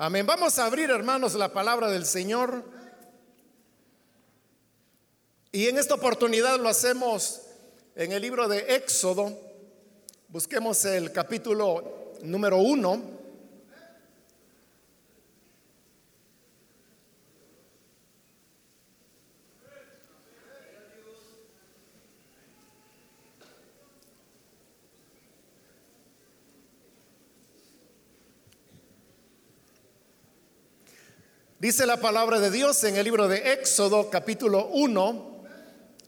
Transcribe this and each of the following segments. Amén. Vamos a abrir, hermanos, la palabra del Señor. Y en esta oportunidad lo hacemos en el libro de Éxodo. Busquemos el capítulo número 1. Dice la palabra de Dios en el libro de Éxodo capítulo 1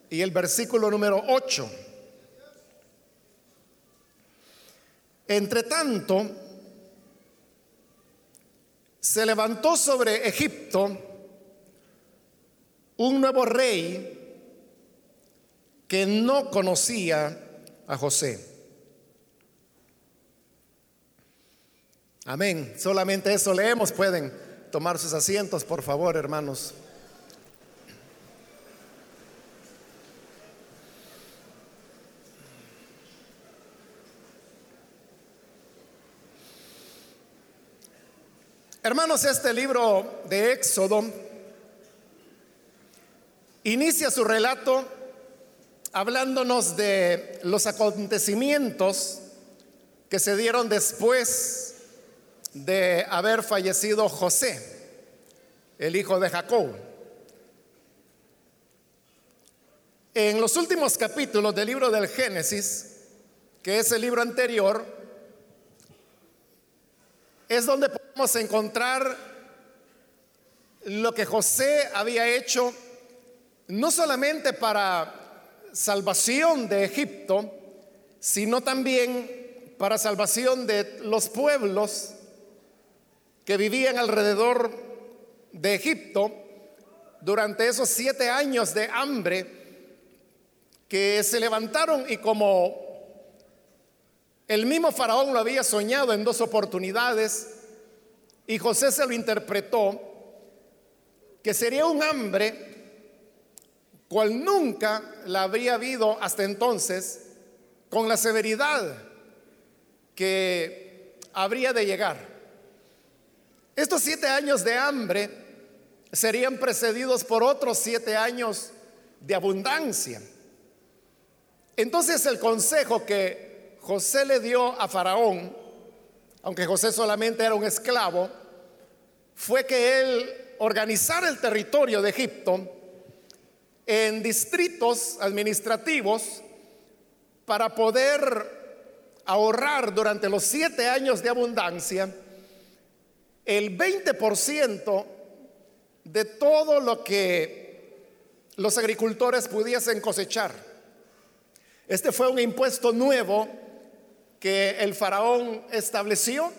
y el versículo número 8. Entre tanto, se levantó sobre Egipto un nuevo rey que no conocía a José. Amén. Solamente eso leemos, pueden tomar sus asientos, por favor, hermanos. Hermanos, este libro de Éxodo inicia su relato hablándonos de los acontecimientos que se dieron después de haber fallecido José, el hijo de Jacob. En los últimos capítulos del libro del Génesis, que es el libro anterior, es donde podemos encontrar lo que José había hecho, no solamente para salvación de Egipto, sino también para salvación de los pueblos que vivían alrededor de Egipto durante esos 7 años de hambre que se levantaron, y como el mismo faraón lo había soñado en 2 oportunidades y José se lo interpretó, que sería un hambre cual nunca la habría habido hasta entonces, con la severidad que habría de llegar. Estos 7 años de hambre serían precedidos por otros 7 años de abundancia. Entonces el consejo que José le dio a Faraón, aunque José solamente era un esclavo, fue que él organizara el territorio de Egipto en distritos administrativos para poder ahorrar durante los 7 años de abundancia el 20% de todo lo que los agricultores pudiesen cosechar. Este fue un impuesto nuevo que el faraón estableció,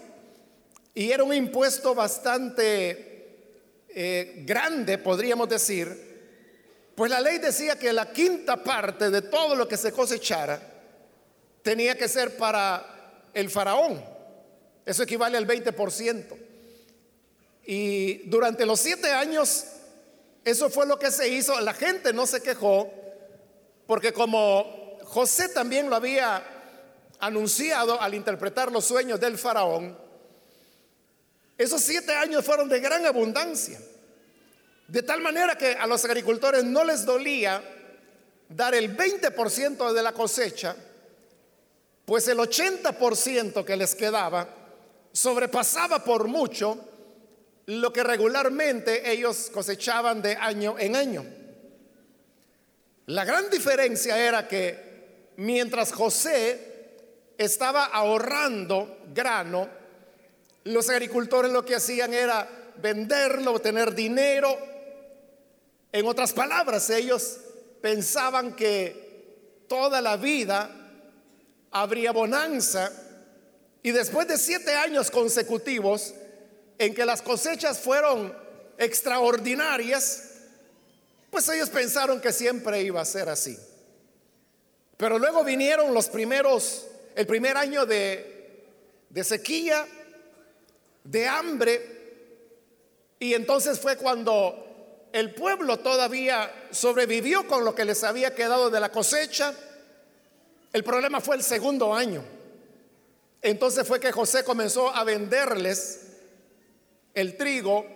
y era un impuesto bastante grande, podríamos decir, pues la ley decía que la quinta parte de todo lo que se cosechara tenía que ser para el faraón. Eso equivale al 20%. Y durante los 7 años eso fue lo que se hizo. La gente no se quejó, porque como José también lo había anunciado al interpretar los sueños del faraón, esos 7 años fueron de gran abundancia, de tal manera que a los agricultores no les dolía dar el 20% de la cosecha, pues el 80% que les quedaba sobrepasaba por mucho lo que regularmente ellos cosechaban de año en año. La gran diferencia era que mientras José estaba ahorrando grano, los agricultores lo que hacían era venderlo, obtener dinero. En otras palabras, ellos pensaban que toda la vida habría bonanza, y después de 7 años consecutivos en que las cosechas fueron extraordinarias, pues ellos pensaron que siempre iba a ser así. Pero luego vinieron el primer año de sequía, de hambre, y entonces fue cuando el pueblo todavía sobrevivió con lo que les había quedado de la cosecha. El problema fue el segundo año. Entonces fue que José comenzó a venderles el trigo.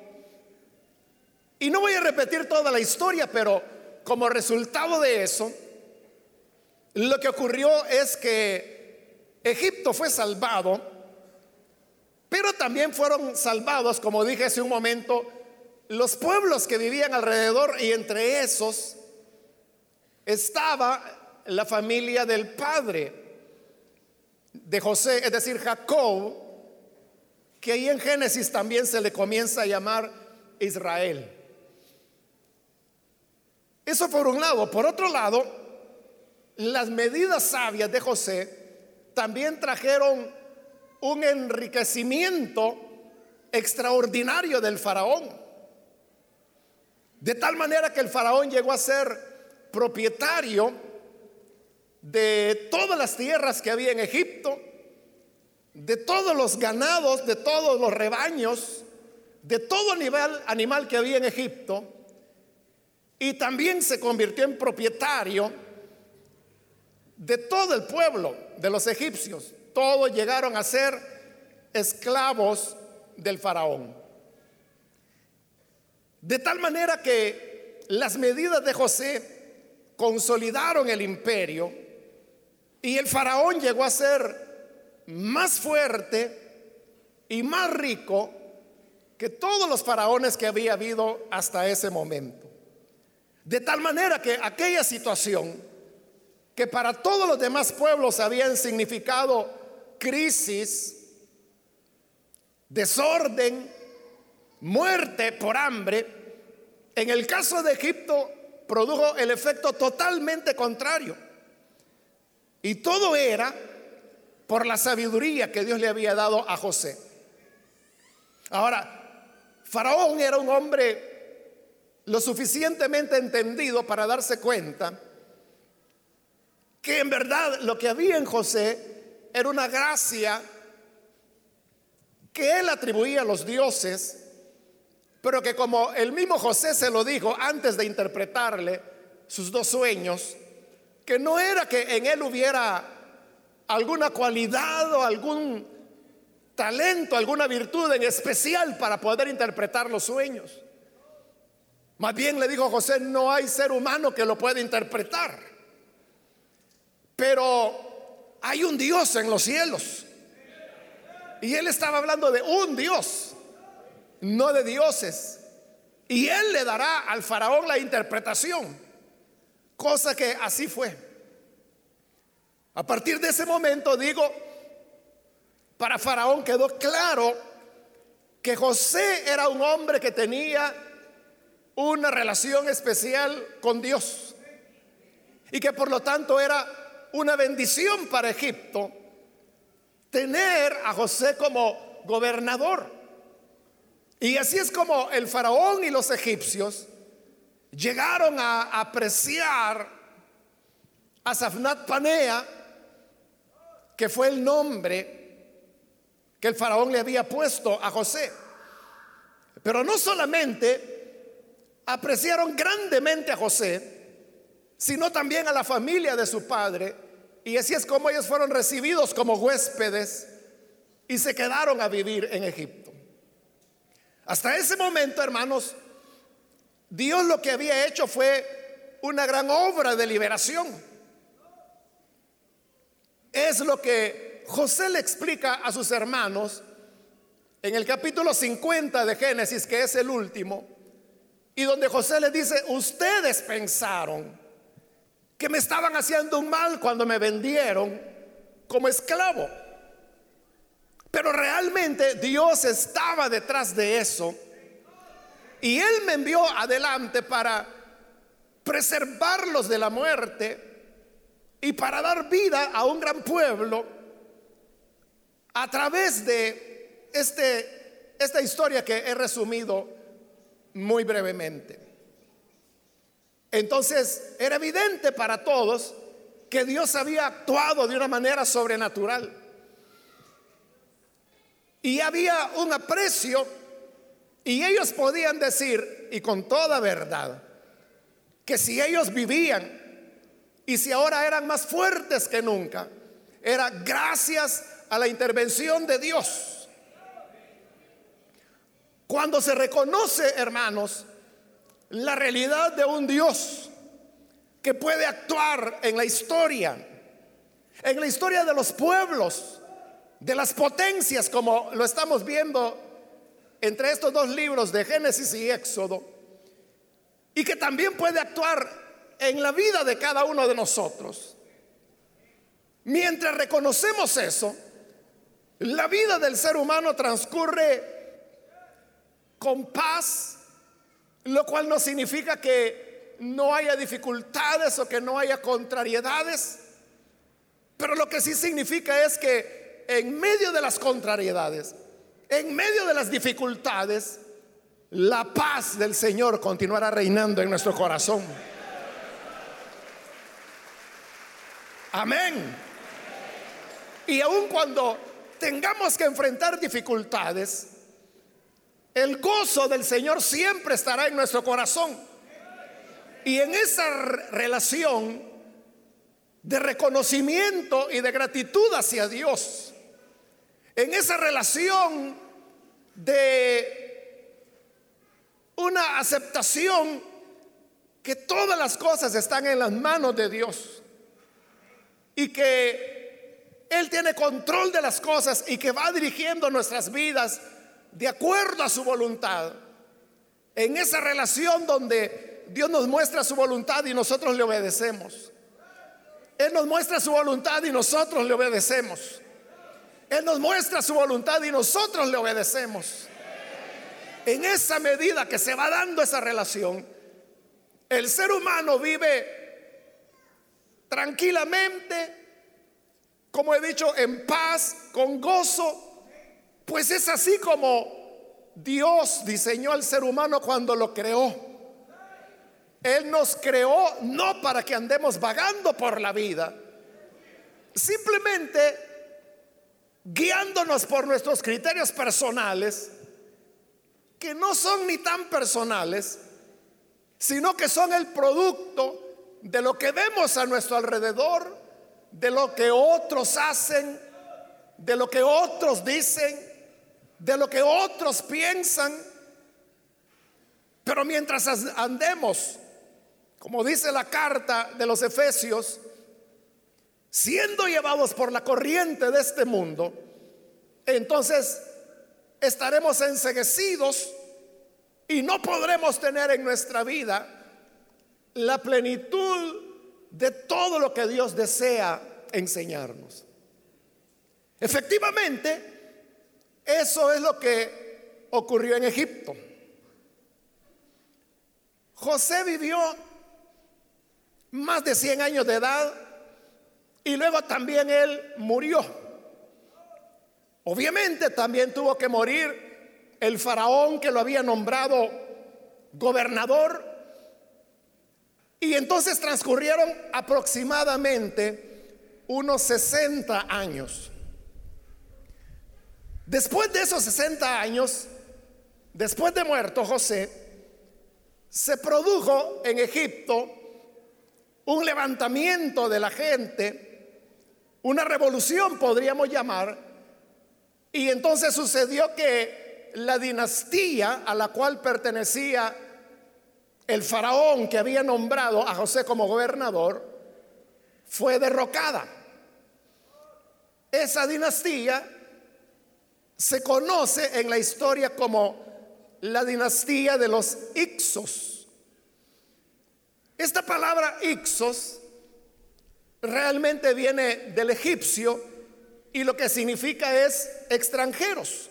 Y no voy a repetir toda la historia, pero como resultado de eso, lo que ocurrió es que Egipto fue salvado, pero también fueron salvados, como dije hace un momento, los pueblos que vivían alrededor, y entre esos estaba la familia del padre de José, es decir, Jacob, que ahí en Génesis también se le comienza a llamar Israel. Eso por un lado. Por otro lado, las medidas sabias de José también trajeron un enriquecimiento extraordinario del faraón, de tal manera que el faraón llegó a ser propietario de todas las tierras que había en Egipto, de todos los ganados, de todos los rebaños, de todo nivel animal que había en Egipto, y también se convirtió en propietario de todo el pueblo de los egipcios. Todos llegaron a ser esclavos del faraón. De tal manera que las medidas de José consolidaron el imperio, y el faraón llegó a ser más fuerte y más rico que todos los faraones que había habido hasta ese momento. De tal manera que aquella situación que para todos los demás pueblos habían significado crisis, desorden, muerte por hambre, en el caso de Egipto produjo el efecto totalmente contrario. Y todo era por la sabiduría que Dios le había dado a José. Ahora, faraón era un hombre lo suficientemente entendido para darse cuenta que en verdad lo que había en José era una gracia que él atribuía a los dioses, pero que, como el mismo José se lo dijo antes de interpretarle sus dos sueños, que no era que en él hubiera alguna cualidad o algún talento, alguna virtud en especial para poder interpretar los sueños. Más bien le dijo José: no hay ser humano que lo pueda interpretar, pero hay un Dios en los cielos. Y él estaba hablando de un Dios, no de dioses, y él le dará al faraón la interpretación, cosa que así fue. A partir de ese momento, digo, para faraón quedó claro que José era un hombre que tenía una relación especial con Dios, y que por lo tanto era una bendición para Egipto tener a José como gobernador. Y así es como el faraón y los egipcios llegaron a apreciar a Zafnat Panea, que fue el nombre que el faraón le había puesto a José. Pero no solamente apreciaron grandemente a José, sino también a la familia de su padre. Y así es como ellos fueron recibidos como huéspedes y se quedaron a vivir en Egipto. Hasta ese momento, hermanos, Dios lo que había hecho fue una gran obra de liberación. Es lo que José le explica a sus hermanos en el capítulo 50 de Génesis, que es el último, y donde José les dice: ustedes pensaron que me estaban haciendo un mal cuando me vendieron como esclavo, pero realmente Dios estaba detrás de eso, y Él me envió adelante para preservarlos de la muerte y para dar vida a un gran pueblo a través de esta historia que he resumido muy brevemente. Entonces era evidente para todos que Dios había actuado de una manera sobrenatural. Y había un aprecio, y ellos podían decir, y con toda verdad, que si ellos vivían y si ahora eran más fuertes que nunca, era gracias a la intervención de Dios. Cuando se reconoce, hermanos, la realidad de un Dios que puede actuar en la historia de los pueblos, de las potencias, como lo estamos viendo entre estos dos libros de Génesis y Éxodo, y que también puede actuar en la vida de cada uno de nosotros. Mientras reconocemos eso, la vida del ser humano transcurre con paz, lo cual no significa que no haya dificultades o que no haya contrariedades, pero lo que sí significa es que en medio de las contrariedades, en medio de las dificultades, la paz del Señor continuará reinando en nuestro corazón. Amén. Y aun cuando tengamos que enfrentar dificultades, el gozo del Señor siempre estará en nuestro corazón. Y en esa relación de reconocimiento y de gratitud hacia Dios, en esa relación de una aceptación que todas las cosas están en las manos de Dios y que Él tiene control de las cosas y que va dirigiendo nuestras vidas de acuerdo a su voluntad, en esa relación donde Dios nos muestra su voluntad y nosotros le obedecemos. Él nos muestra su voluntad y nosotros le obedecemos. Él nos muestra su voluntad y nosotros le obedecemos. En esa medida que se va dando esa relación, el ser humano vive tranquilamente, como he dicho, en paz, con gozo. Pues es así como Dios diseñó al ser humano cuando lo creó. Él nos creó no para que andemos vagando por la vida, simplemente guiándonos por nuestros criterios personales, que no son ni tan personales, sino que son el producto de lo que vemos a nuestro alrededor, de lo que otros hacen, de lo que otros dicen, de lo que otros piensan. Pero mientras andemos, como dice la carta de los Efesios, siendo llevados por la corriente de este mundo, entonces estaremos enceguecidos y no podremos tener en nuestra vida la plenitud de todo lo que Dios desea enseñarnos. Efectivamente, eso es lo que ocurrió en Egipto. José vivió más de 100 años de edad y luego también él murió. Obviamente también tuvo que morir el faraón que lo había nombrado gobernador, y entonces transcurrieron aproximadamente unos 60 años. Después de esos 60 años, después de muerto José, se produjo en Egipto un levantamiento de la gente, una revolución podríamos llamar, y entonces sucedió que la dinastía a la cual pertenecía el faraón que había nombrado a José como gobernador fue derrocada. Esa dinastía se conoce en la historia como la dinastía de los Hicsos. Esta palabra Hicsos realmente viene del egipcio y lo que significa es extranjeros.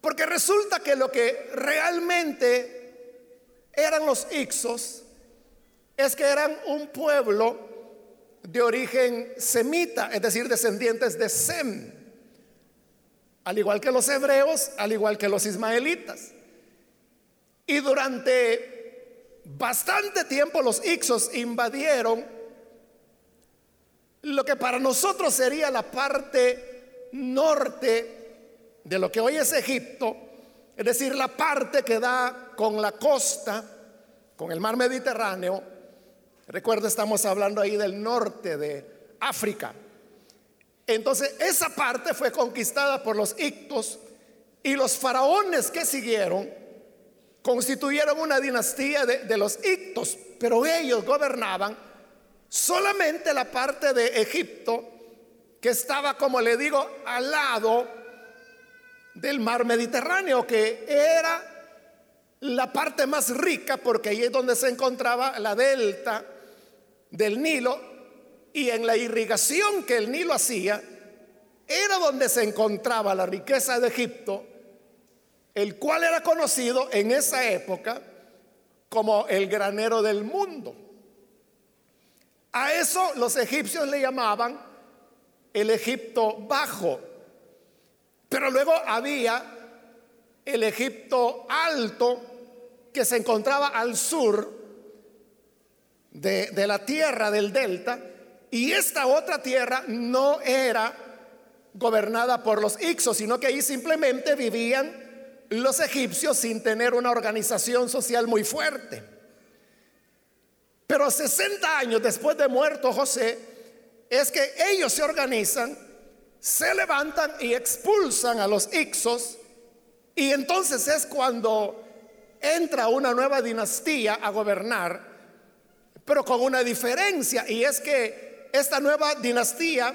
Porque resulta que lo que realmente eran los Hicsos es que eran un pueblo de origen semita, es decir, descendientes de Sem, al igual que los hebreos, al igual que los ismaelitas. Y durante bastante tiempo los Hicsos invadieron lo que para nosotros sería la parte norte de lo que hoy es Egipto, es decir, la parte que da con la costa, con el mar Mediterráneo. Recuerda, estamos hablando ahí del norte de África. Entonces esa parte fue conquistada por los Hicsos Y los faraones que siguieron constituyeron una dinastía de los Ictos, pero ellos gobernaban solamente la parte de Egipto que estaba, como le digo, al lado del mar Mediterráneo, que era la parte más rica, porque ahí es donde se encontraba la delta del Nilo, y en la irrigación que el Nilo hacía era donde se encontraba la riqueza de Egipto, el cual era conocido en esa época como el granero del mundo. A eso los egipcios le llamaban el Egipto bajo, pero luego había el Egipto alto, que se encontraba al sur de la tierra del delta, y esta otra tierra no era gobernada por los Hicsos, sino que ahí simplemente vivían los egipcios sin tener una organización social muy fuerte. Pero 60 años después de muerto José, es que ellos se organizan, se levantan y expulsan a los Hicsos. Y entonces es cuando entra una nueva dinastía a gobernar, pero con una diferencia, y es que esta nueva dinastía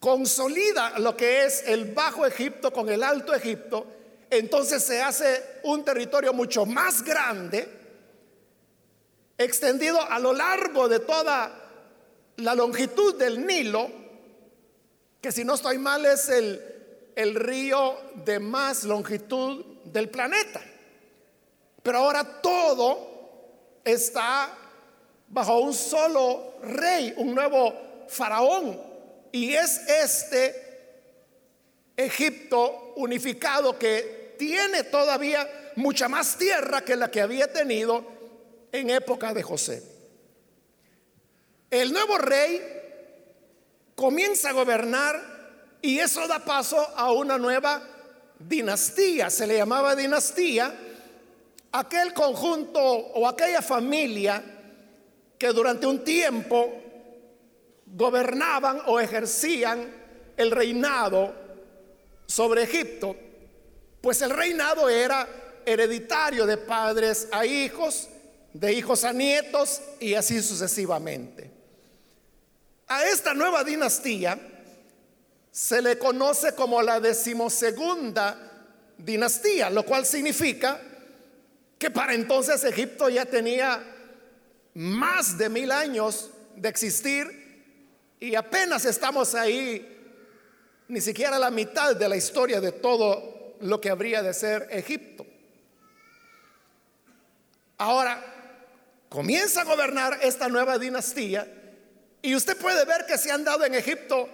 consolida lo que es el Bajo Egipto con el Alto Egipto. Entonces se hace un territorio mucho más grande, extendido a lo largo de toda la longitud del Nilo, que si no estoy mal es el río de más longitud del planeta. Pero ahora todo está bajo un solo rey, un nuevo faraón, y es este Egipto unificado, que tiene todavía mucha más tierra que la que había tenido en época de José. El nuevo rey comienza a gobernar, y eso da paso a una nueva dinastía. Se le llamaba dinastía aquel conjunto o aquella familia que durante un tiempo gobernaban o ejercían el reinado sobre Egipto. Pues el reinado era hereditario, de padres a hijos, de hijos a nietos, y así sucesivamente. A esta nueva dinastía se le conoce como la 12ª dinastía, lo cual significa que para entonces Egipto ya tenía más de 1000 años de existir, y apenas estamos ahí, ni siquiera la mitad de la historia de todo lo que habría de ser Egipto. Ahora comienza a gobernar esta nueva dinastía, y usted puede ver que se han dado en Egipto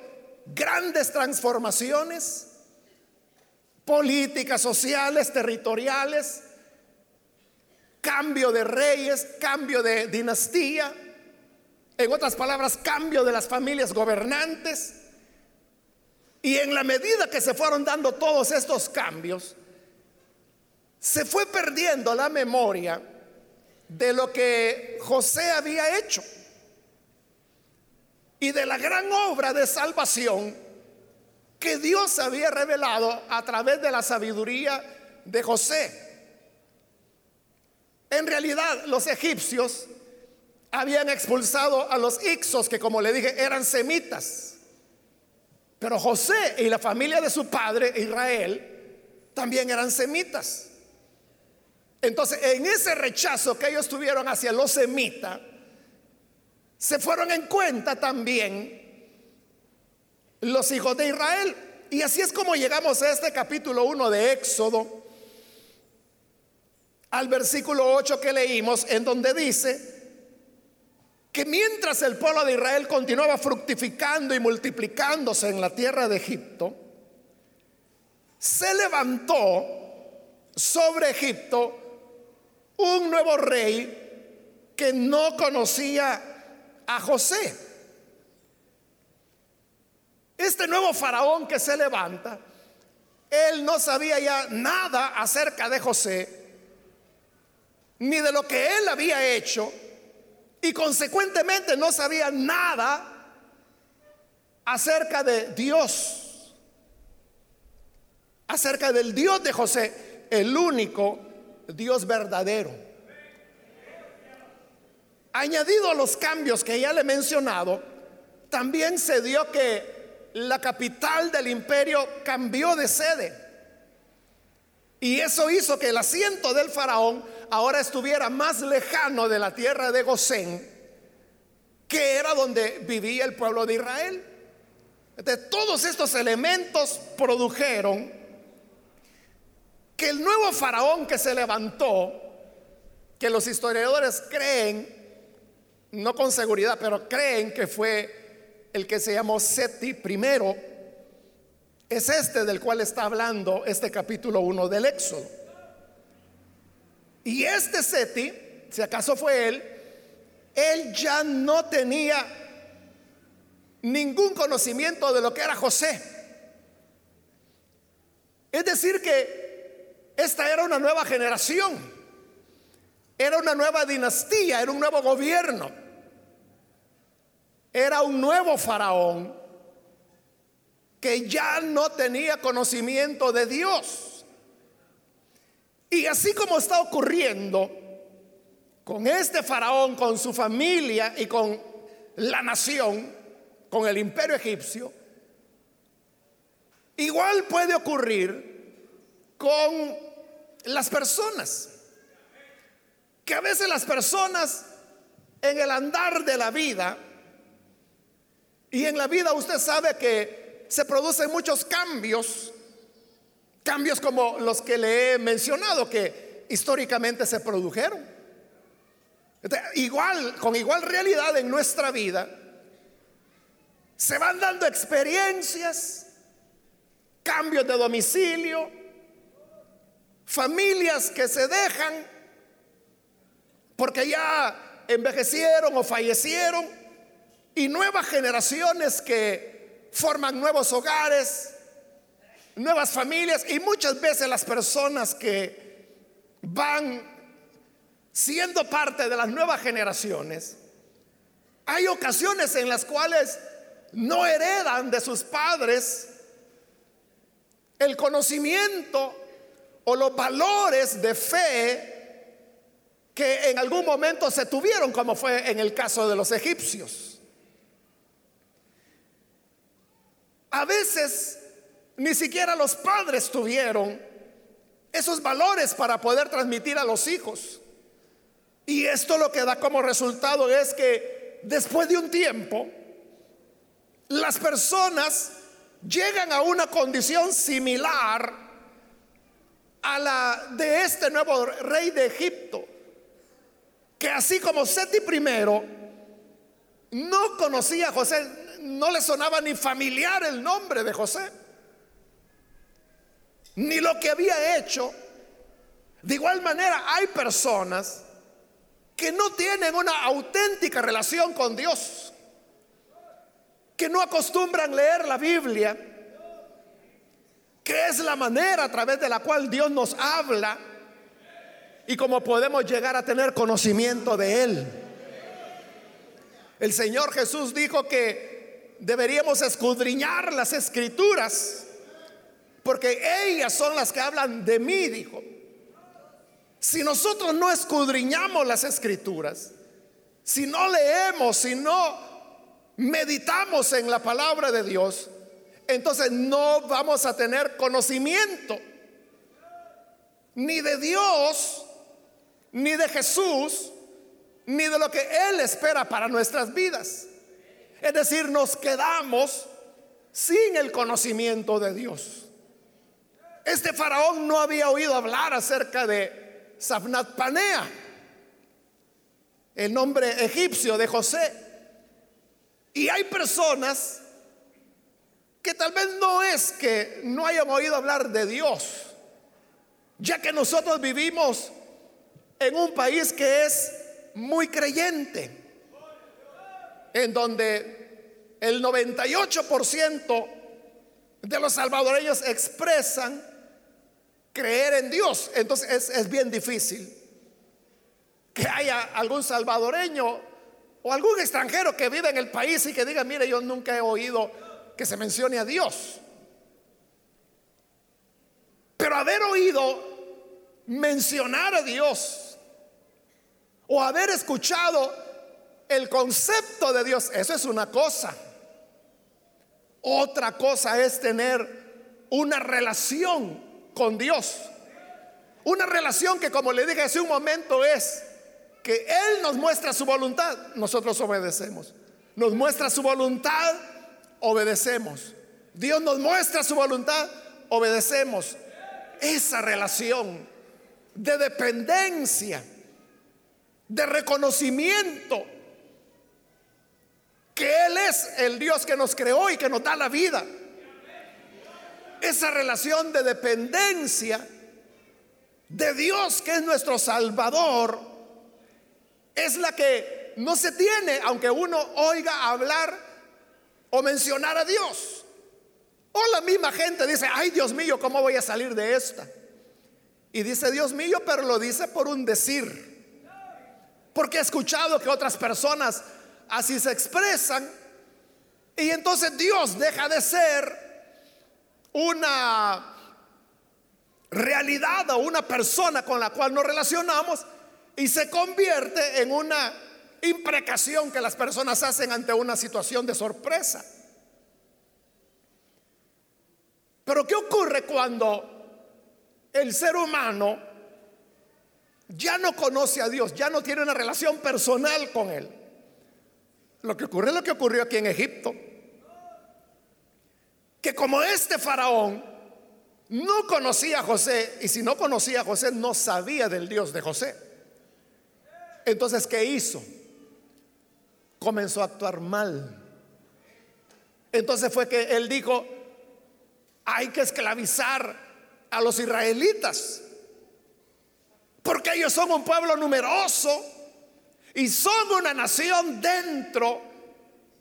grandes transformaciones políticas, sociales, territoriales, cambio de reyes, cambio de dinastía, en otras palabras, cambio de las familias gobernantes. Y en la medida que se fueron dando todos estos cambios, se fue perdiendo la memoria de lo que José había hecho y de la gran obra de salvación que Dios había revelado a través de la sabiduría de José. En realidad, los egipcios habían expulsado a los Hicsos, que, como le dije, eran semitas. Pero José y la familia de su padre Israel también eran semitas. Entonces, en ese rechazo que ellos tuvieron hacia los semitas, se fueron en cuenta también los hijos de Israel. Y así es como llegamos a este capítulo 1 de Éxodo, al versículo 8 que leímos, en donde dice que mientras el pueblo de Israel continuaba fructificando y multiplicándose en la tierra de Egipto, se levantó sobre Egipto un nuevo rey que no conocía a José. Este nuevo faraón que se levanta, él no sabía ya nada acerca de José, ni de lo que él había hecho, y consecuentemente no sabía nada acerca de Dios. acerca del Dios de José, el único Dios verdadero. Añadido a los cambios que ya le he mencionado, también se dio que la capital del imperio cambió de sede, y eso hizo que el asiento del faraón ahora estuviera más lejano de la tierra de Gosén, que era donde vivía el pueblo de Israel. Entonces, todos estos elementos produjeron que el nuevo faraón que se levantó, que los historiadores creen, no con seguridad, pero creen que fue el que se llamó Seti I, es este del cual está hablando este capítulo 1 del Éxodo. Y este Seti, si acaso fue él ya no tenía ningún conocimiento de lo que era José. Es decir que esta era una nueva generación, era una nueva dinastía, era un nuevo gobierno, era un nuevo faraón que ya no tenía conocimiento de Dios. Y así como está ocurriendo con este faraón, con su familia y con la nación, con el imperio egipcio, igual puede ocurrir con las personas. Que a veces las personas, en el andar de la vida, y en la vida usted sabe que se producen muchos cambios como los que le he mencionado, que históricamente se produjeron. Igual, con igual realidad en nuestra vida, se van dando experiencias, cambios de domicilio, familias que se dejan porque ya envejecieron o fallecieron, y nuevas generaciones que forman nuevos hogares, nuevas familias. Y muchas veces las personas que van siendo parte de las nuevas generaciones, hay ocasiones en las cuales no heredan de sus padres el conocimiento o los valores de fe que en algún momento se tuvieron, como fue en el caso de los egipcios. A veces ni siquiera los padres tuvieron esos valores para poder transmitir a los hijos. Y esto lo que da como resultado es que después de un tiempo, las personas llegan a una condición similar a la de este nuevo rey de Egipto, que así como Seti I no conocía a José, no le sonaba ni familiar el nombre de José, ni lo que había hecho. De igual manera, hay personas que no tienen una auténtica relación con Dios, que no acostumbran leer la Biblia, que es la manera a través de la cual Dios nos habla y cómo podemos llegar a tener conocimiento de Él. El Señor Jesús dijo que deberíamos escudriñar las escrituras, porque ellas son las que hablan de mí, dijo. Si nosotros no escudriñamos las escrituras, si no leemos, si no meditamos en la palabra de Dios, entonces no vamos a tener conocimiento ni de Dios, ni de Jesús, ni de lo que Él espera para nuestras vidas. Es decir, nos quedamos sin el conocimiento de Dios. Este faraón no había oído hablar acerca de Zafnat Panea, el nombre egipcio de José. Y hay personas que tal vez no es que no hayan oído hablar de Dios, ya que nosotros vivimos en un país que es muy creyente, en donde el 98% de los salvadoreños expresan creer en Dios. Entonces es bien difícil que haya algún salvadoreño o algún extranjero que vive en el país y que diga: mire, yo nunca he oído que se mencione a Dios. Pero haber oído mencionar a Dios o haber escuchado el concepto de Dios, eso es una cosa. Otra cosa es tener una relación con Dios. Una relación que, como le dije hace un momento, es que Él nos muestra su voluntad, nosotros obedecemos. Nos muestra su voluntad, obedecemos. Dios nos muestra su voluntad, obedecemos. Esa relación de dependencia, de reconocimiento que Él es el Dios que nos creó y que nos da la vida. Esa relación de dependencia de Dios, que es nuestro Salvador, es la que no se tiene aunque uno oiga hablar o mencionar a Dios. O la misma gente dice: ay, Dios mío, ¿cómo voy a salir de esta? Y dice Dios mío, pero lo dice por un decir, porque he escuchado que otras personas así se expresan. Y entonces Dios deja de ser una realidad o una persona con la cual nos relacionamos y se convierte en una imprecación que las personas hacen ante una situación de sorpresa. Pero ¿qué ocurre cuando el ser humano ya no conoce a Dios, ya no tiene una relación personal con Él? Lo que ocurre es lo que ocurrió aquí en Egipto, que como este faraón no conocía a José, y si no conocía a José, no sabía del Dios de José. Entonces, ¿qué hizo? Comenzó a actuar mal. Entonces fue que él dijo: hay que esclavizar a los israelitas, porque ellos son un pueblo numeroso y son una nación dentro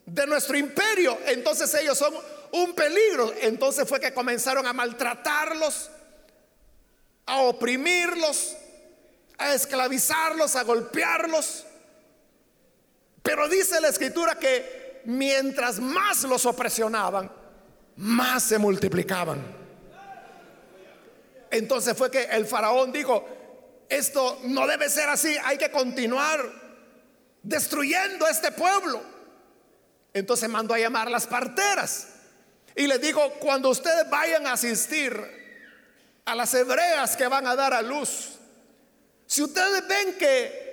de nuestro imperio. Entonces ellos son un peligro. Entonces fue que comenzaron a maltratarlos, a oprimirlos, a esclavizarlos, a golpearlos. Pero dice la escritura que mientras más los opresionaban, más se multiplicaban. Entonces fue que el faraón dijo: esto no debe ser así, hay que continuar destruyendo este pueblo. Entonces mandó a llamar a las parteras y les digo: cuando ustedes vayan a asistir a las hebreas que van a dar a luz, si ustedes ven que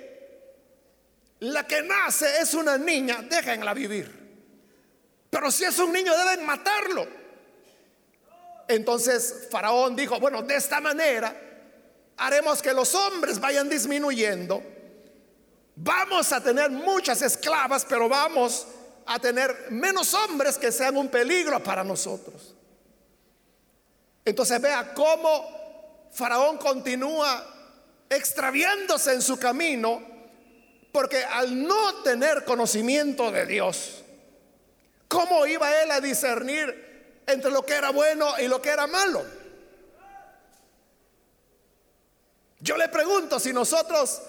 la que nace es una niña, déjenla vivir. Pero si es un niño, deben matarlo. Entonces Faraón dijo: bueno, de esta manera haremos que los hombres vayan disminuyendo. Vamos a tener muchas esclavas, pero vamos a tener menos hombres que sean un peligro para nosotros. Entonces vea cómo Faraón continúa extraviándose en su camino, porque al no tener conocimiento de Dios, ¿cómo iba él a discernir entre lo que era bueno y lo que era malo? Yo le pregunto, si nosotros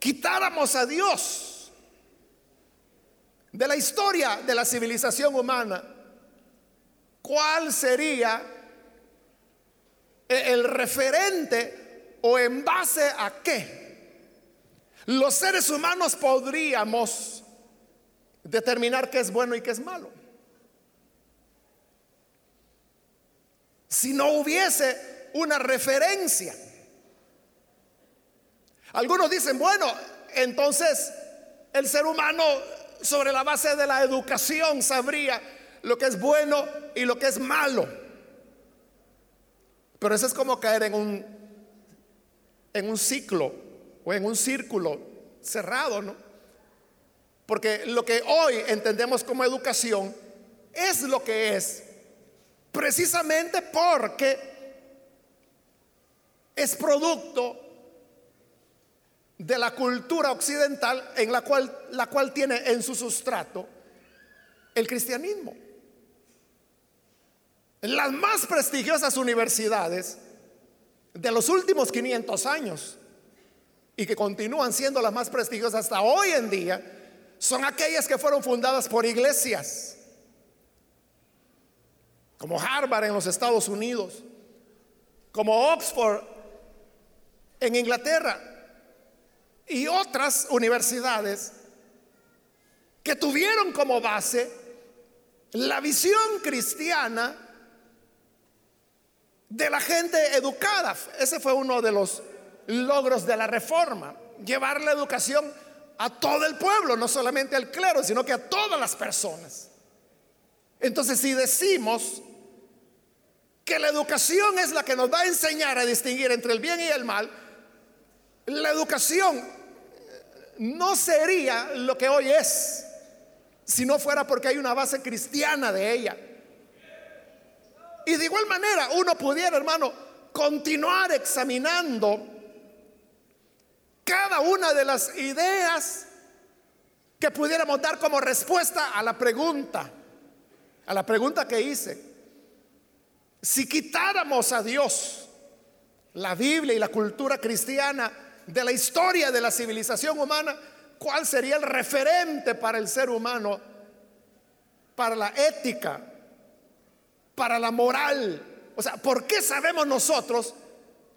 quitáramos a Dios de la historia de la civilización humana, ¿cuál sería el referente o en base a qué los seres humanos podríamos determinar qué es bueno y qué es malo? Si no hubiese una referencia. Algunos dicen: bueno, entonces el ser humano, sobre la base de la educación, sabría lo que es bueno y lo que es malo. Pero eso es como caer en un ciclo o en un círculo cerrado, ¿no? Porque lo que hoy entendemos como educación es lo que es, precisamente porque es producto de la cultura occidental, en la cual tiene en su sustrato el cristianismo. Las más prestigiosas universidades de los últimos 500 años, y que continúan siendo las más prestigiosas hasta hoy en día, son aquellas que fueron fundadas por iglesias, como Harvard en los Estados Unidos, como Oxford en Inglaterra y otras universidades que tuvieron como base la visión cristiana de la gente educada. Ese fue uno de los logros de la Reforma, llevar la educación a todo el pueblo, no solamente al clero, sino que a todas las personas. Entonces, si decimos que la educación es la que nos va a enseñar a distinguir entre el bien y el mal, la educación no sería lo que hoy es si no fuera porque hay una base cristiana de ella. Y de igual manera uno pudiera, hermano, continuar examinando cada una de las ideas que pudiéramos dar como respuesta a la pregunta, que hice. Si quitáramos a Dios, la Biblia y la cultura cristiana de la historia de la civilización humana, ¿cuál sería el referente para el ser humano, para la ética, para la moral? O sea, ¿por qué sabemos nosotros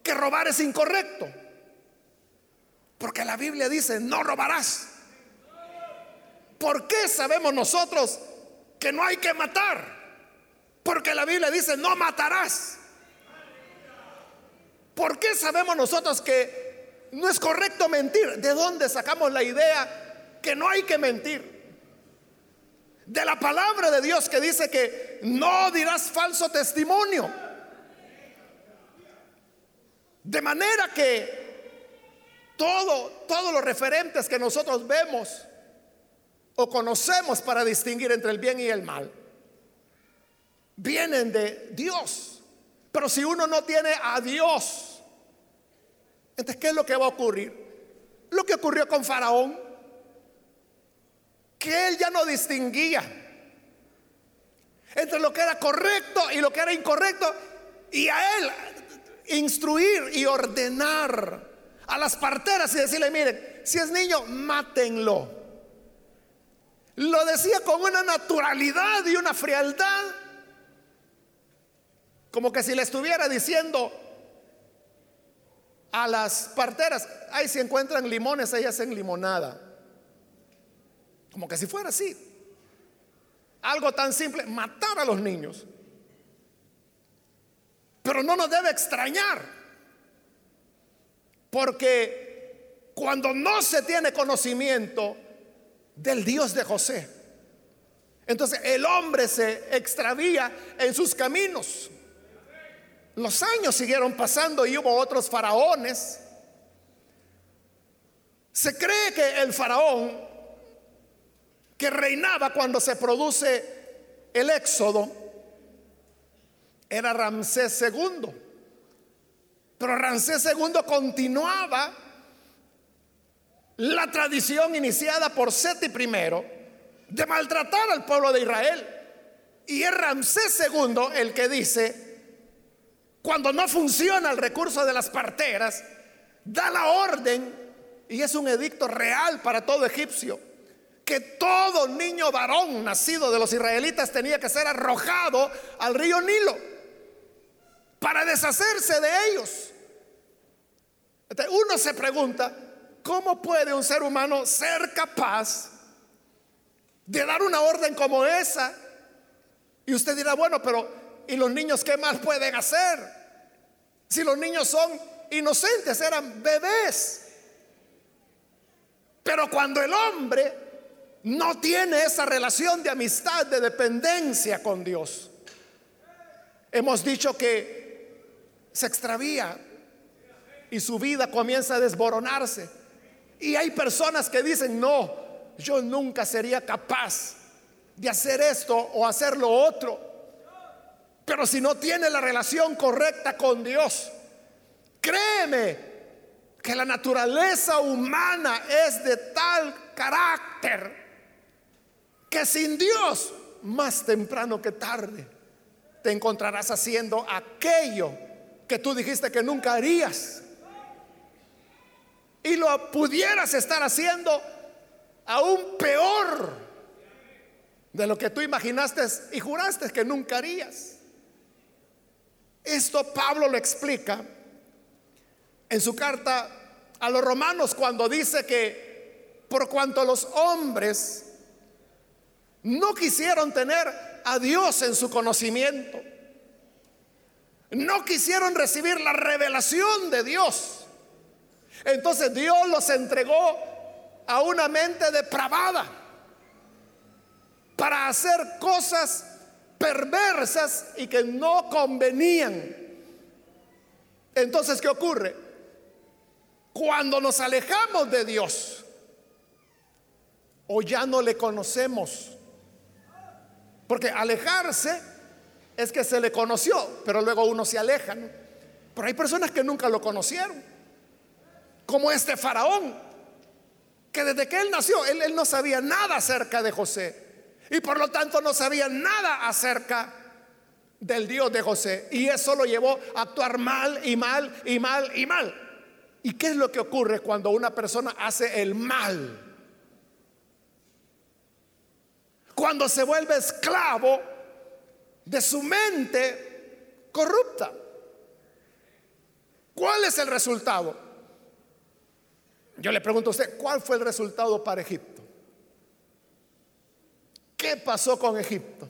que robar es incorrecto? Porque la Biblia dice: no robarás. ¿Por qué sabemos nosotros que no hay que matar? Porque la Biblia dice: no matarás. ¿Por qué sabemos nosotros que no es correcto mentir? ¿De dónde sacamos la idea que no hay que mentir? De la palabra de Dios, que dice que no dirás falso testimonio. De manera que todos los referentes que nosotros vemos o conocemos para distinguir entre el bien y el mal vienen de Dios. Pero si uno no tiene a Dios, entonces, ¿qué es lo que va a ocurrir? Lo que ocurrió con Faraón, que él ya no distinguía entre lo que era correcto y lo que era incorrecto, y a él instruir y ordenar a las parteras y decirle: miren, si es niño, mátenlo. Lo decía con una naturalidad y una frialdad, como que si le estuviera diciendo a las parteras: ahí si encuentran limones, ahí hacen limonada. Como que si fuera así. Algo tan simple, matar a los niños. Pero no nos debe extrañar, porque cuando no se tiene conocimiento del Dios de José, entonces el hombre se extravía en sus caminos. Los años siguieron pasando y hubo otros faraones. Se cree que el faraón que reinaba cuando se produce el éxodo era Ramsés II. Pero Ramsés II continuaba la tradición iniciada por Seti I de maltratar al pueblo de Israel. Y es Ramsés II el que dice: cuando no funciona el recurso de las parteras, da la orden, y es un edicto real para todo egipcio, que todo niño varón nacido de los israelitas tenía que ser arrojado al río Nilo para deshacerse de ellos. Entonces uno se pregunta: ¿cómo puede un ser humano ser capaz de dar una orden como esa? Y usted dirá: bueno, pero ¿y los niños qué más pueden hacer? Si los niños son inocentes, eran bebés. Pero cuando el hombre no tiene esa relación de amistad, de dependencia con Dios, hemos dicho que se extravía y su vida comienza a desboronarse. Y hay personas que dicen: no, yo nunca sería capaz de hacer esto o hacer lo otro. Pero si no tiene la relación correcta con Dios, créeme que la naturaleza humana es de tal carácter que sin Dios, más temprano que tarde, te encontrarás haciendo aquello que tú dijiste que nunca harías. Y lo pudieras estar haciendo aún peor de lo que tú imaginaste y juraste que nunca harías. Esto Pablo lo explica en su carta a los romanos cuando dice que por cuanto los hombres no quisieron tener a Dios en su conocimiento, no quisieron recibir la revelación de Dios, entonces Dios los entregó a una mente depravada para hacer cosas perversas y que no convenían. Entonces, ¿qué ocurre? Cuando nos alejamos de Dios o ya no le conocemos, porque alejarse es que se le conoció, pero luego uno se aleja, ¿no? Pero hay personas que nunca lo conocieron, como este faraón, que desde que él nació, él no sabía nada acerca de José, y por lo tanto no sabía nada acerca del Dios de José. Y eso lo llevó a actuar mal y mal y mal y mal. ¿Y qué es lo que ocurre cuando una persona hace el mal? Cuando se vuelve esclavo de su mente corrupta. ¿Cuál es el resultado? Yo le pregunto a usted, ¿cuál fue el resultado para Egipto? ¿Qué pasó con Egipto?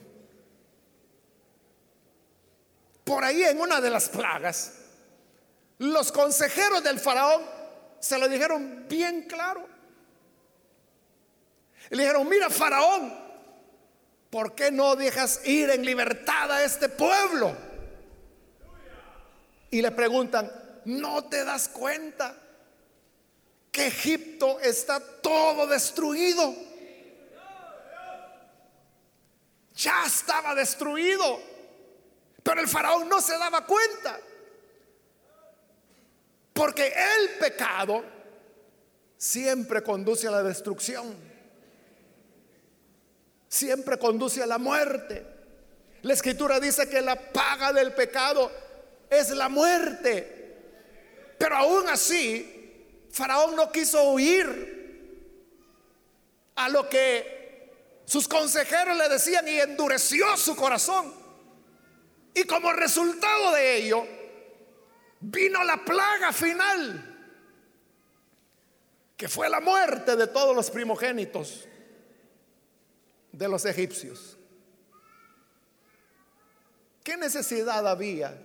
Por ahí en una de las plagas, los consejeros del faraón se lo dijeron bien claro. Le dijeron: mira, faraón, ¿por qué no dejas ir en libertad a este pueblo? Y le preguntan: ¿no te das cuenta que Egipto está todo destruido? Ya estaba destruido, pero el faraón no se daba cuenta, porque el pecado siempre conduce a la destrucción, siempre conduce a la muerte. La escritura dice que la paga del pecado es la muerte, pero aún así faraón no quiso huir a lo que sus consejeros le decían y endureció su corazón. Y como resultado de ello, vino la plaga final, que fue la muerte de todos los primogénitos de los egipcios. ¿Qué necesidad había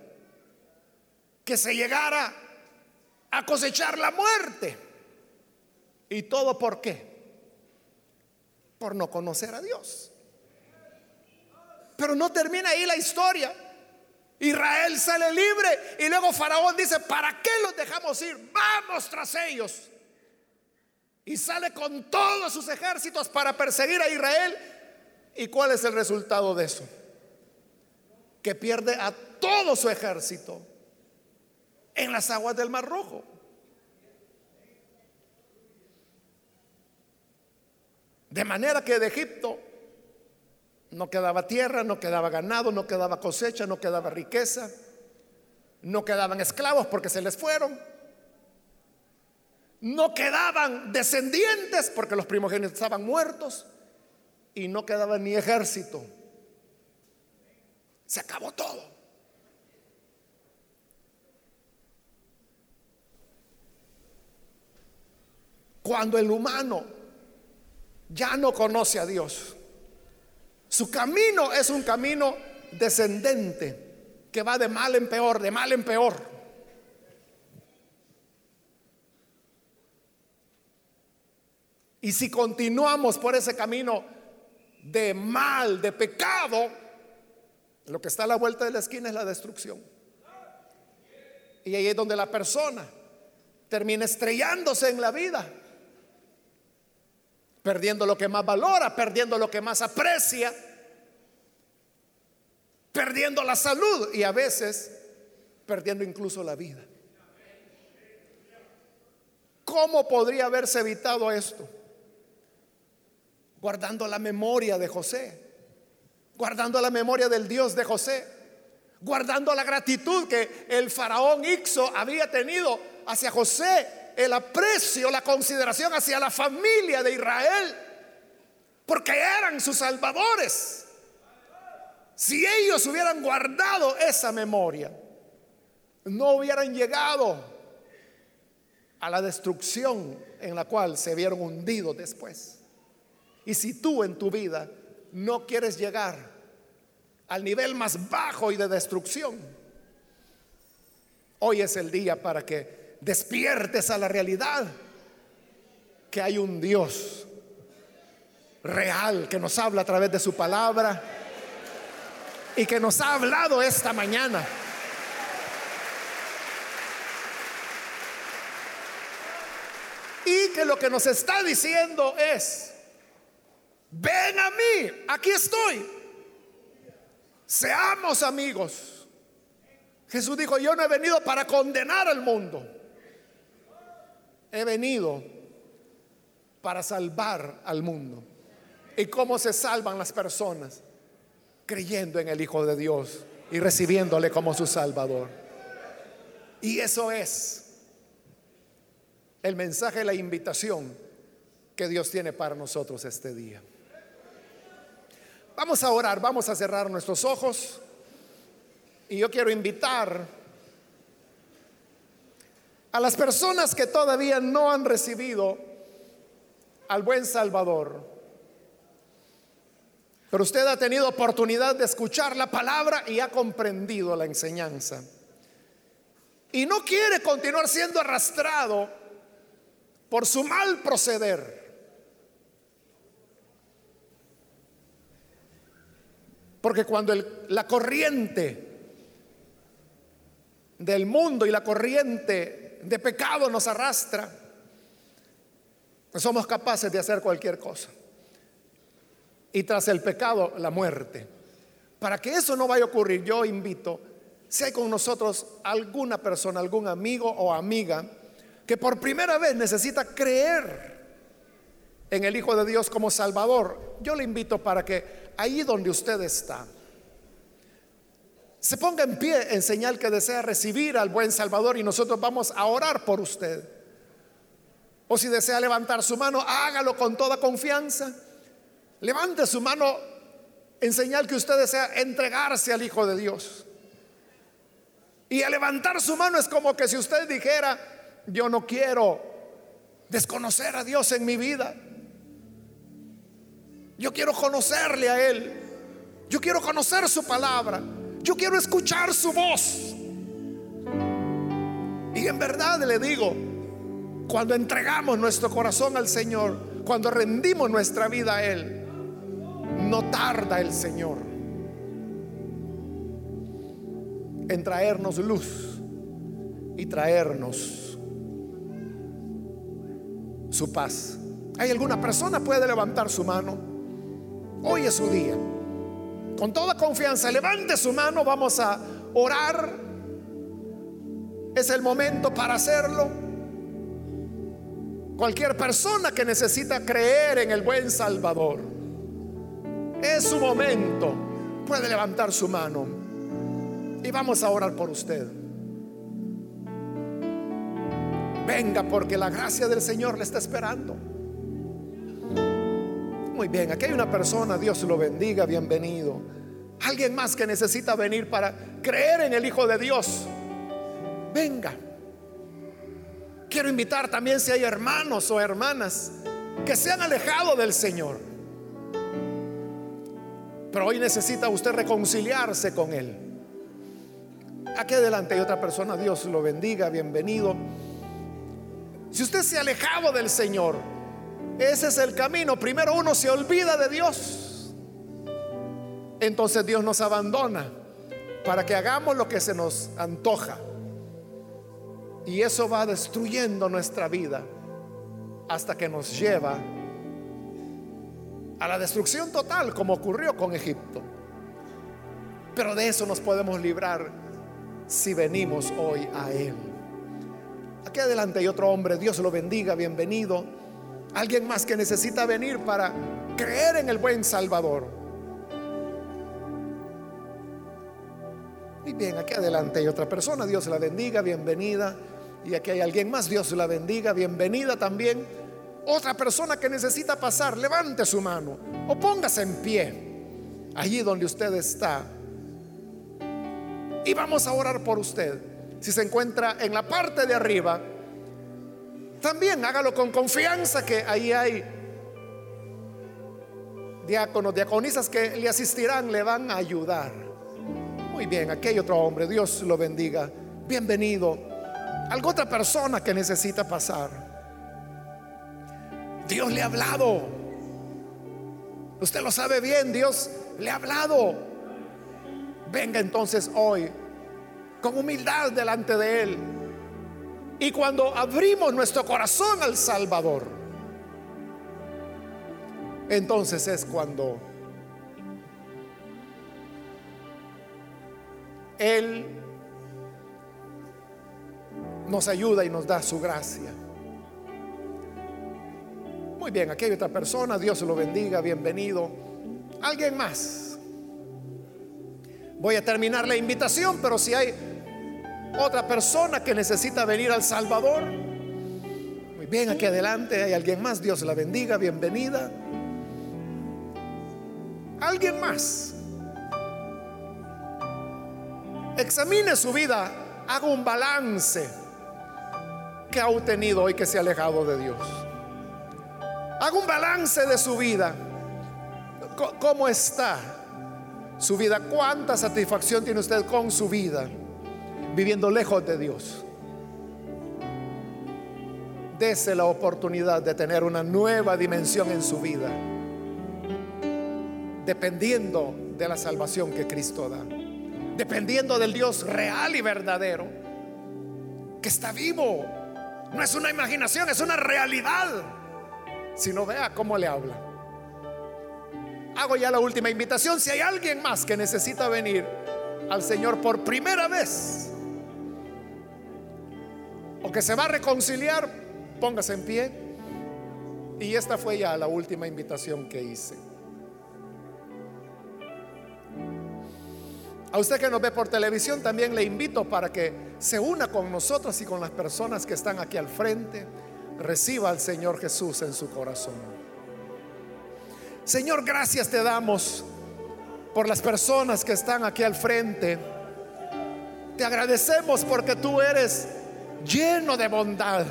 que se llegara a cosechar la muerte? ¿Y todo por qué? Por no conocer a Dios. Pero no termina ahí la historia. Israel sale libre y luego faraón dice: ¿para qué los dejamos ir? Vamos tras ellos. Y sale con todos sus ejércitos para perseguir a Israel. ¿Y cuál es el resultado de eso? Que pierde a todo su ejército en las aguas del Mar Rojo. De manera que de Egipto no quedaba tierra, no quedaba ganado, no quedaba cosecha, no quedaba riqueza, no quedaban esclavos porque se les fueron, no quedaban descendientes porque los primogénitos estaban muertos, y no quedaba ni ejército. Se acabó todo. Cuando el humano ya no conoce a Dios, su camino es un camino descendente que va de mal en peor, de mal en peor. Y si continuamos por ese camino de mal, de pecado, lo que está a la vuelta de la esquina es la destrucción. Y ahí es donde la persona termina estrellándose en la vida, perdiendo lo que más valora, perdiendo lo que más aprecia, perdiendo la salud y a veces perdiendo incluso la vida. ¿Cómo podría haberse evitado esto? Guardando la memoria de José, guardando la memoria del Dios de José, guardando la gratitud que el faraón Ixo había tenido hacia José, el aprecio, la consideración hacia la familia de Israel, porque eran sus salvadores. Si ellos hubieran guardado esa memoria, no hubieran llegado a la destrucción en la cual se vieron hundidos después. Y si tú en tu vida no quieres llegar al nivel más bajo y de destrucción, hoy es el día para que despiertes a la realidad que hay un Dios real que nos habla a través de su palabra y que nos ha hablado esta mañana. Y que lo que nos está diciendo es: ven a mí, aquí estoy. Seamos amigos. Jesús dijo: yo no he venido para condenar al mundo, he venido para salvar al mundo. ¿Y cómo se salvan las personas? Creyendo en el Hijo de Dios y recibiéndole como su Salvador. Y eso es el mensaje, la invitación que Dios tiene para nosotros este día. Vamos a orar, vamos a cerrar nuestros ojos. Y yo quiero invitar a las personas que todavía no han recibido al buen Salvador, pero usted ha tenido oportunidad de escuchar la palabra y ha comprendido la enseñanza y no quiere continuar siendo arrastrado por su mal proceder, porque cuando la corriente del mundo y la corriente de pecado nos arrastra, somos capaces de hacer cualquier cosa. Y tras el pecado, la muerte. Para que eso no vaya a ocurrir, yo invito, si hay con nosotros alguna persona, algún amigo o amiga que por primera vez necesita creer en el Hijo de Dios como Salvador, yo le invito para que ahí donde usted está, se ponga en pie en señal que desea recibir al buen Salvador, y nosotros vamos a orar por usted. O si desea levantar su mano, hágalo con toda confianza. Levante su mano en señal que usted desea entregarse al Hijo de Dios. Y al levantar su mano es como que si usted dijera: yo no quiero desconocer a Dios en mi vida, yo quiero conocerle a Él, yo quiero conocer su palabra, yo quiero escuchar su voz. Y en verdad le digo, cuando entregamos nuestro corazón al Señor, cuando rendimos nuestra vida a Él, no tarda el Señor en traernos luz y traernos su paz. ¿Hay alguna persona? Puede levantar su mano. Hoy es su día. Con toda confianza, levante su mano. Vamos a orar. Es el momento para hacerlo. Cualquier persona que necesita creer en el buen Salvador, es su momento. Puede levantar su mano y vamos a orar por usted. Venga, porque la gracia del Señor le está esperando. Muy bien, aquí hay una persona, Dios lo bendiga, bienvenido. Alguien más que necesita venir para creer en el Hijo de Dios, venga. Quiero invitar también, si hay hermanos o hermanas que se han alejado del Señor, pero hoy necesita usted reconciliarse con Él. Aquí adelante hay otra persona, Dios lo bendiga, bienvenido. Si usted se ha alejado del Señor, ese es el camino. Primero uno se olvida de Dios, entonces Dios nos abandona para que hagamos lo que se nos antoja, y eso va destruyendo nuestra vida hasta que nos lleva a la destrucción total, como ocurrió con Egipto. Pero de eso nos podemos librar si venimos hoy a Él. Aquí adelante hay otro hombre, Dios lo bendiga, bienvenido. Alguien más que necesita venir para creer en el buen Salvador. Y bien, aquí adelante hay otra persona, Dios la bendiga, bienvenida. Y aquí hay alguien más, Dios la bendiga, bienvenida también. Otra persona que necesita pasar, levante su mano o póngase en pie allí donde usted está, y vamos a orar por usted. si se encuentra en la parte de arriba, también hágalo con confianza, que ahí hay diáconos, diaconisas que le asistirán, le van a ayudar. Muy bien, aquí hay otro hombre, Dios lo bendiga, bienvenido. Alguna otra persona que necesita pasar, Dios le ha hablado, usted lo sabe bien, Dios le ha hablado. Venga entonces hoy con humildad delante de Él. Y cuando abrimos nuestro corazón al Salvador, entonces es cuando Él nos ayuda y nos da su gracia. Muy bien, aquí hay otra persona, Dios lo bendiga, bienvenido. ¿Alguien más? Voy a terminar la invitación, pero si hay otra persona que necesita venir al Salvador, muy bien, aquí adelante hay alguien más, Dios la bendiga, bienvenida. ¿Alguien más? Examine su vida, haga un balance. ¿Qué ha obtenido hoy que se ha alejado de Dios? Haga un balance de su vida. ¿Cómo está su vida? ¿Cuánta satisfacción tiene usted con su vida viviendo lejos de Dios? Dese la oportunidad de tener una nueva dimensión en su vida, dependiendo de la salvación que Cristo da, dependiendo del Dios real y verdadero, que está vivo. No es una imaginación, es una realidad. Si no, vea cómo le habla. Hago ya la última invitación. Si hay alguien más que necesita venir al Señor por primera vez, o que se va a reconciliar, póngase en pie. Y esta fue ya la última invitación que hice. A usted que nos ve por televisión, también le invito para que se una con nosotros y con las personas que están aquí al frente. Reciba al Señor Jesús en su corazón. Señor, gracias te damos por las personas que están aquí al frente. Te agradecemos porque tú eres lleno de bondad.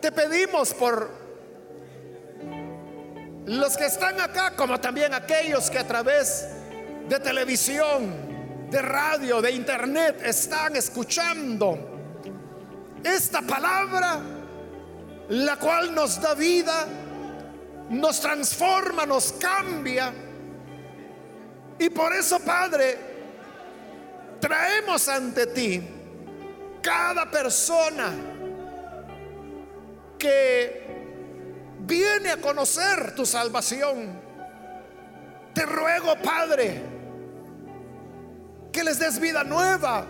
Te pedimos por los que están acá, como también aquellos que a través de televisión, de radio, de internet están escuchando esta palabra, la cual nos da vida, nos transforma, nos cambia. Y por eso, Padre, traemos ante ti cada persona que viene a conocer tu salvación. Te ruego, Padre, que les des vida nueva.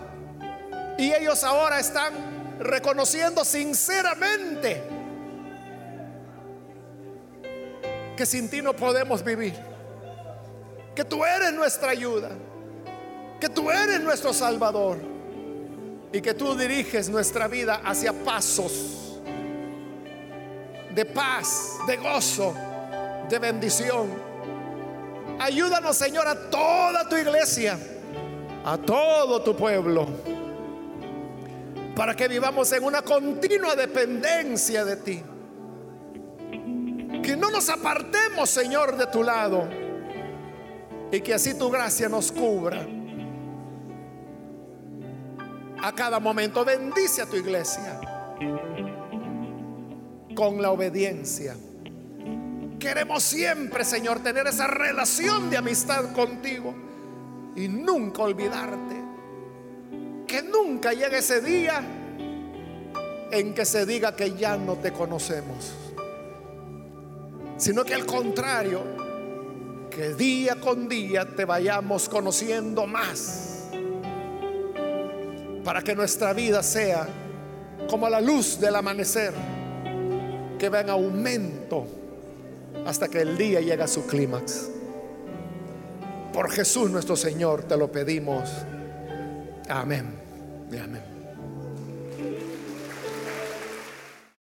Y ellos ahora están reconociendo sinceramente que sin ti no podemos vivir, que tú eres nuestra ayuda, que tú eres nuestro Salvador, y que tú diriges nuestra vida hacia pasos de paz, de gozo, de bendición. Ayúdanos, Señor, a toda tu iglesia, a todo tu pueblo, para que vivamos en una continua dependencia de ti. Que no nos apartemos, Señor, de tu lado, y que así tu gracia nos cubra a cada momento. Bendice a tu iglesia con la obediencia. Queremos siempre, Señor, tener esa relación de amistad contigo y nunca olvidarte. Que nunca llegue ese día en que se diga que ya no te conocemos, sino que al contrario, que día con día te vayamos conociendo más, para que nuestra vida sea como la luz del amanecer, que va en aumento hasta que el día llega a su clímax. Por Jesús nuestro Señor te lo pedimos. Amén. Amén.